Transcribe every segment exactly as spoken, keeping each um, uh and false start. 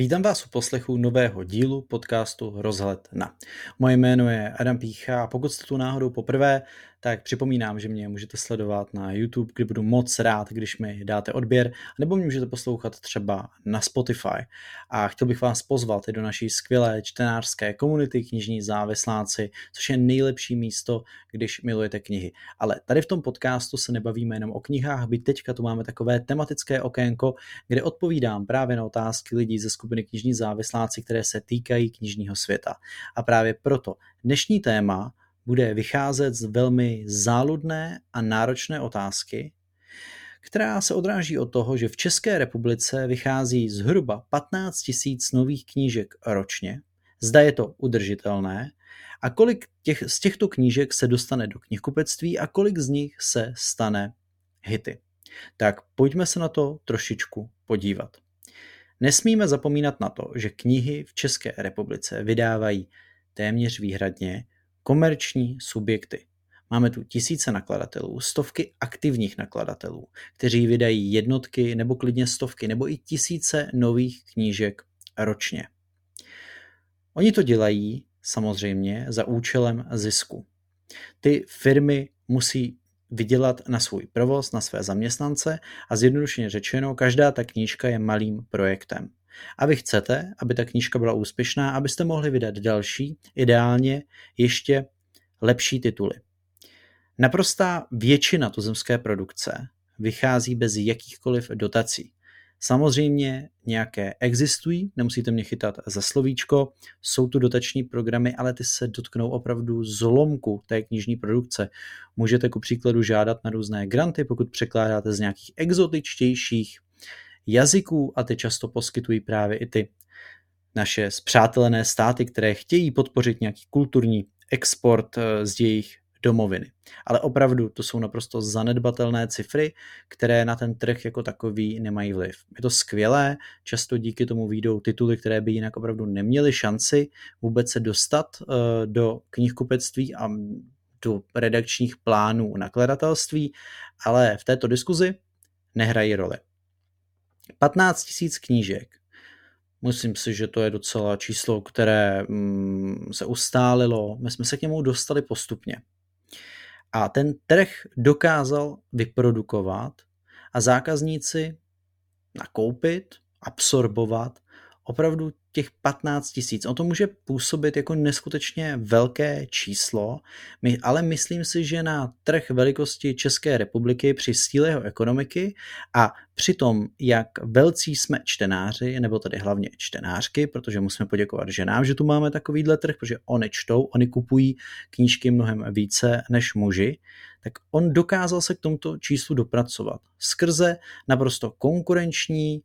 Vítám vás u poslechu nového dílu podcastu Rozhled na. Moje jméno je Adam Pýcha a pokud jste tu náhodou poprvé, tak připomínám, že mě můžete sledovat na YouTube, kde budu moc rád, když mi dáte odběr, nebo mě můžete poslouchat třeba na Spotify. A chtěl bych vás pozvat i do naší skvělé čtenářské komunity Knižní závisláci, což je nejlepší místo, když milujete knihy. Ale tady v tom podcastu se nebavíme jenom o knihách, byť teďka tu máme takové tematické okénko, kde odpovídám právě na otázky lidí ze skupiny Knižní závisláci, které se týkají knižního světa. A právě proto dnešní téma bude vycházet z velmi záludné a náročné otázky, která se odráží od toho, že v České republice vychází zhruba patnáct tisíc nových knížek ročně, zda je to udržitelné a kolik těch, z těchto knížek se dostane do knihkupectví a kolik z nich se stane hity. Tak pojďme se na to trošičku podívat. Nesmíme zapomínat na to, že knihy v České republice vydávají téměř výhradně komerční subjekty. Máme tu tisíce nakladatelů, stovky aktivních nakladatelů, kteří vydají jednotky nebo klidně stovky nebo i tisíce nových knížek ročně. Oni to dělají samozřejmě za účelem zisku. Ty firmy musí vydělat na svůj provoz, na své zaměstnance a zjednodušeně řečeno, každá ta knížka je malým projektem. A vy chcete, aby ta knížka byla úspěšná, abyste mohli vydat další, ideálně ještě lepší tituly. Naprostá většina tuzemské produkce vychází bez jakýchkoliv dotací. Samozřejmě nějaké existují, nemusíte mě chytat za slovíčko, jsou tu dotační programy, ale ty se dotknou opravdu zlomku té knižní produkce. Můžete ku příkladu žádat na různé granty, pokud překládáte z nějakých exotičtějších jazyků a ty často poskytují právě i ty naše spřátelené státy, které chtějí podpořit nějaký kulturní export z jejich domoviny. Ale opravdu to jsou naprosto zanedbatelné cifry, které na ten trh jako takový nemají vliv. Je to skvělé, často díky tomu vyjdou tituly, které by jinak opravdu neměly šanci vůbec se dostat do knihkupectví a do redakčních plánů nakladatelství, ale v této diskuzi nehrají roli. patnáct tisíc knížek. Myslím si, že to je docela číslo, které se ustálilo. My jsme se k němu dostali postupně. A ten trh dokázal vyprodukovat a zákazníci nakoupit, absorbovat opravdu těch patnáct tisíc. On to může působit jako neskutečně velké číslo, my, ale myslím si, že na trh velikosti České republiky při síle jeho ekonomiky a při tom, jak velcí jsme čtenáři, nebo tady hlavně čtenářky, protože musíme poděkovat ženám, že tu máme takovýhle trh, protože oni čtou, oni kupují knížky mnohem více než muži, tak on dokázal se k tomuto číslu dopracovat skrze naprosto konkurenční,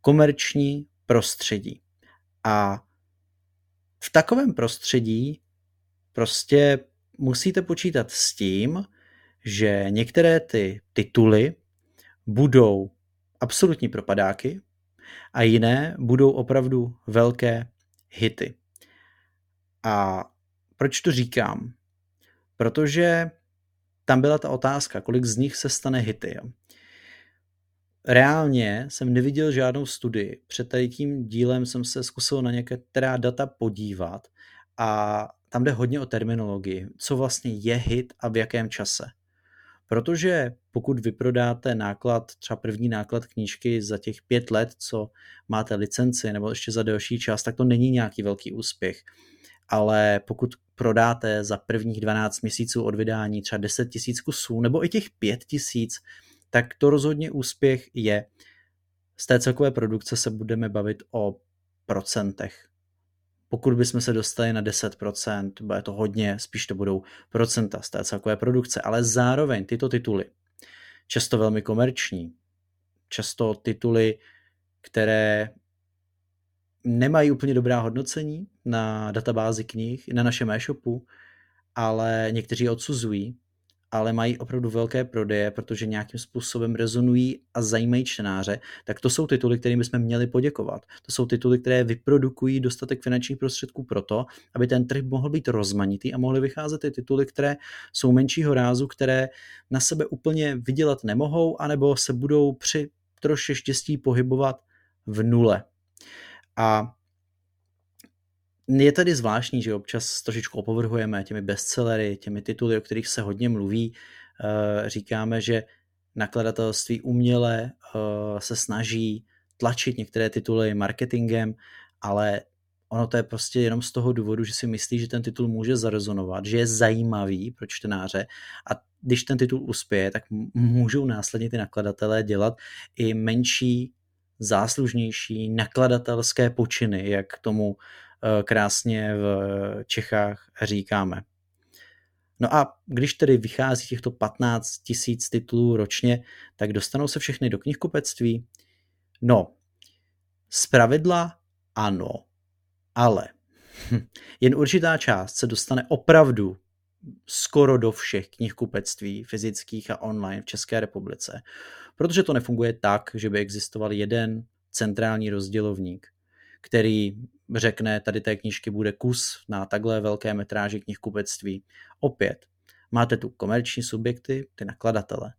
komerční prostředí. A v takovém prostředí prostě musíte počítat s tím, že některé ty tituly budou absolutní propadáky a jiné budou opravdu velké hity. A proč to říkám? Protože tam byla ta otázka, kolik z nich se stane hity. Reálně jsem neviděl žádnou studii. Před tady tím dílem jsem se zkusil na některá data podívat a tam jde hodně o terminologii, co vlastně je hit a v jakém čase. Protože pokud vyprodáte náklad, třeba první náklad knížky za těch pět let, co máte licenci nebo ještě za delší čas, tak to není nějaký velký úspěch. Ale pokud prodáte za prvních dvanáct měsíců od vydání třeba deset tisíc kusů nebo i těch pět tisíc, tak to rozhodně úspěch je. Z té celkové produkce se budeme bavit o procentech. Pokud bychom se dostali na deset procent, bude to hodně, spíš to budou procenta z té celkové produkce, ale zároveň tyto tituly, často velmi komerční, často tituly, které nemají úplně dobrá hodnocení na databázi knih, na našem e-shopu, ale někteří odsuzují, ale mají opravdu velké prodeje, protože nějakým způsobem rezonují a zajímají čtenáře, tak to jsou tituly, kterým bychom měli poděkovat. To jsou tituly, které vyprodukují dostatek finančních prostředků pro to, aby ten trh mohl být rozmanitý a mohly vycházet i tituly, které jsou menšího rázu, které na sebe úplně vydělat nemohou, anebo se budou při troše štěstí pohybovat v nule. A je tady zvláštní, že občas trošičku opovrhujeme těmi bestsellery, těmi tituly, o kterých se hodně mluví. Říkáme, že nakladatelství uměle se snaží tlačit některé tituly marketingem, ale ono to je prostě jenom z toho důvodu, že si myslí, že ten titul může zarezonovat, že je zajímavý pro čtenáře a když ten titul uspěje, tak můžou následně ty nakladatelé dělat i menší, záslužnější nakladatelské počiny, jak tomu krásně v Čechách říkáme. No a když tedy vychází těchto patnáct tisíc titulů ročně, tak dostanou se všechny do knihkupectví? No, zpravidla ano, ale jen určitá část se dostane opravdu skoro do všech knihkupectví fyzických a online v České republice, protože to nefunguje tak, že by existoval jeden centrální rozdělovník, který řekne, tady té knížky bude kus na takhle velké metráži knihkupectví. Opět, máte tu komerční subjekty, ty nakladatele.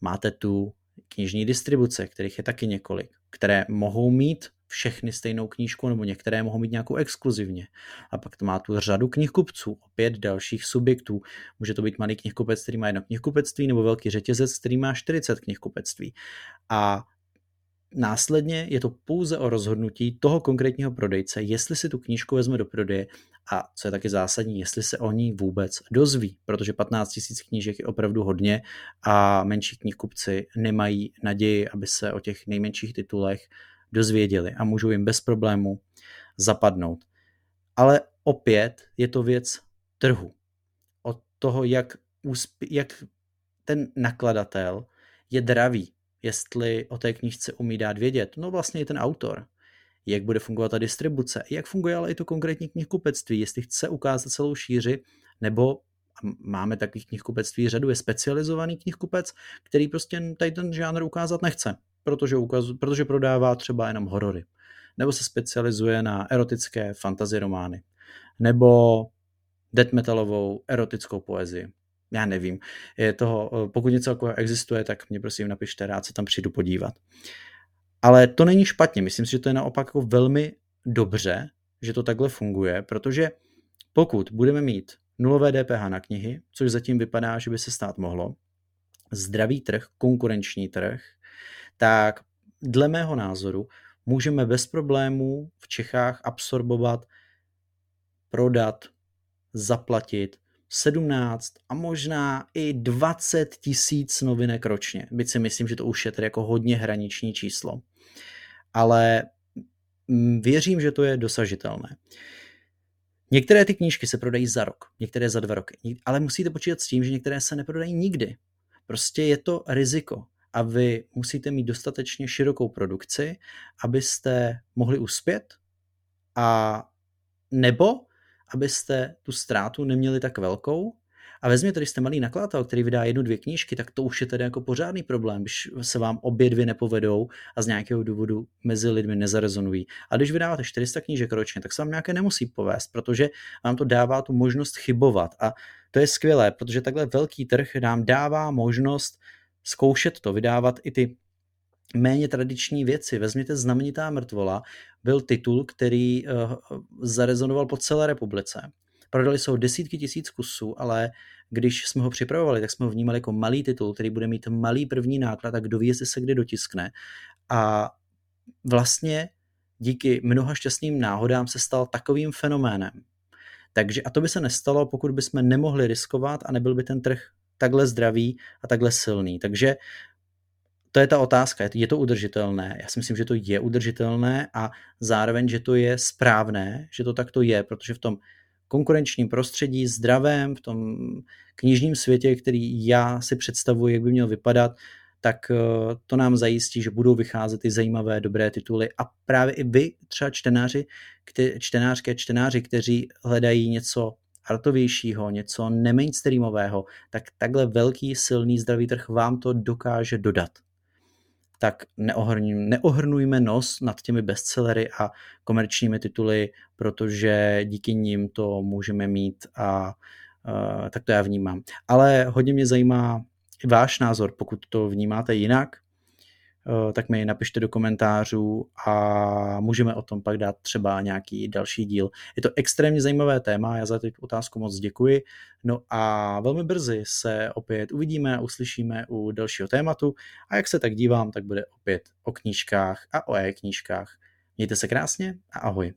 Máte tu knižní distribuce, kterých je taky několik, které mohou mít všechny stejnou knížku, nebo některé mohou mít nějakou exkluzivně. A pak to má tu řadu knihkupců, opět dalších subjektů. Může to být malý knihkupec, který má jedno knihkupectví, nebo velký řetězec, který má čtyřicet knihkupectví. A následně je to pouze o rozhodnutí toho konkrétního prodejce, jestli si tu knížku vezme do prodeje a co je taky zásadní, jestli se o ní vůbec dozví, protože patnáct tisíc knížek je opravdu hodně a menší knihkupci nemají naději, aby se o těch nejmenších titulech dozvěděli a můžou jim bez problému zapadnout. Ale opět je to věc trhu. Od toho, jak, úspě- jak ten nakladatel je dravý, jestli o té knížce umí dát vědět, no vlastně i ten autor, jak bude fungovat ta distribuce, jak funguje ale i to konkrétní knihkupectví, jestli chce ukázat celou šíři, nebo máme takových knihkupectví řadu, je specializovaný knihkupec, který prostě tady ten žánr ukázat nechce, protože, ukaz, protože prodává třeba jenom horory, nebo se specializuje na erotické fantasy romány, nebo death metalovou erotickou poezii. Já nevím, je toho, pokud něco takového existuje, tak mě prosím napište, rád se tam přijdu podívat. Ale to není špatně, myslím si, že to je naopak jako velmi dobře, že to takhle funguje, protože pokud budeme mít nulové D P H na knihy, což zatím vypadá, že by se stát mohlo, zdravý trh, konkurenční trh, tak dle mého názoru můžeme bez problémů v Čechách absorbovat, prodat, zaplatit, sedmnáct a možná i dvacet tisíc novinek ročně. Byť si myslím, že to už je tedy jako hodně hraniční číslo. Ale věřím, že to je dosažitelné. Některé ty knížky se prodají za rok, některé za dva roky, ale musíte počítat s tím, že některé se neprodají nikdy. Prostě je to riziko a vy musíte mít dostatečně širokou produkci, abyste mohli uspět a nebo abyste tu ztrátu neměli tak velkou. A vezměte, když jste malý nakladatel, který vydá jednu, dvě knížky, tak to už je tedy jako pořádný problém, když se vám obě dvě nepovedou a z nějakého důvodu mezi lidmi nezarezonují. A když vydáváte čtyři sta knížek ročně, tak se vám nějaké nemusí povést, protože vám to dává tu možnost chybovat. A to je skvělé, protože takhle velký trh nám dává možnost zkoušet to, vydávat i ty méně tradiční věci. Vezměte Znamenitá mrtvola, byl titul, který uh, zarezonoval po celé republice. Prodali se ho desítky tisíc kusů, ale když jsme ho připravovali, tak jsme ho vnímali jako malý titul, který bude mít malý první náklad a kdo ví, jestli se kdy dotiskne. A vlastně díky mnoha šťastným náhodám se stal takovým fenoménem. Takže a to by se nestalo, pokud bychom nemohli riskovat a nebyl by ten trh takhle zdravý a takhle silný. Takže to je ta otázka, je to udržitelné. Já si myslím, že to je udržitelné a zároveň, že to je správné, že to takto je, protože v tom konkurenčním prostředí, zdravém, v tom knižním světě, který já si představuji, jak by měl vypadat, tak to nám zajistí, že budou vycházet i zajímavé, dobré tituly a právě i vy, třeba čtenáři, čtenářky a čtenáři, kteří hledají něco artovějšího, něco nemainstreamového, tak takhle velký, silný, zdravý trh vám to dokáže dodat. Tak neohrnujme nos nad těmi bestsellery a komerčními tituly, protože díky nim to můžeme mít a, a tak to já vnímám. Ale hodně mě zajímá váš názor, pokud to vnímáte jinak, tak mi napište do komentářů a můžeme o tom pak dát třeba nějaký další díl. Je to extrémně zajímavé téma, já za tu otázku moc děkuji. No a velmi brzy se opět uvidíme a uslyšíme u dalšího tématu a jak se tak dívám, tak bude opět o knížkách a o e-knížkách. Mějte se krásně a ahoj.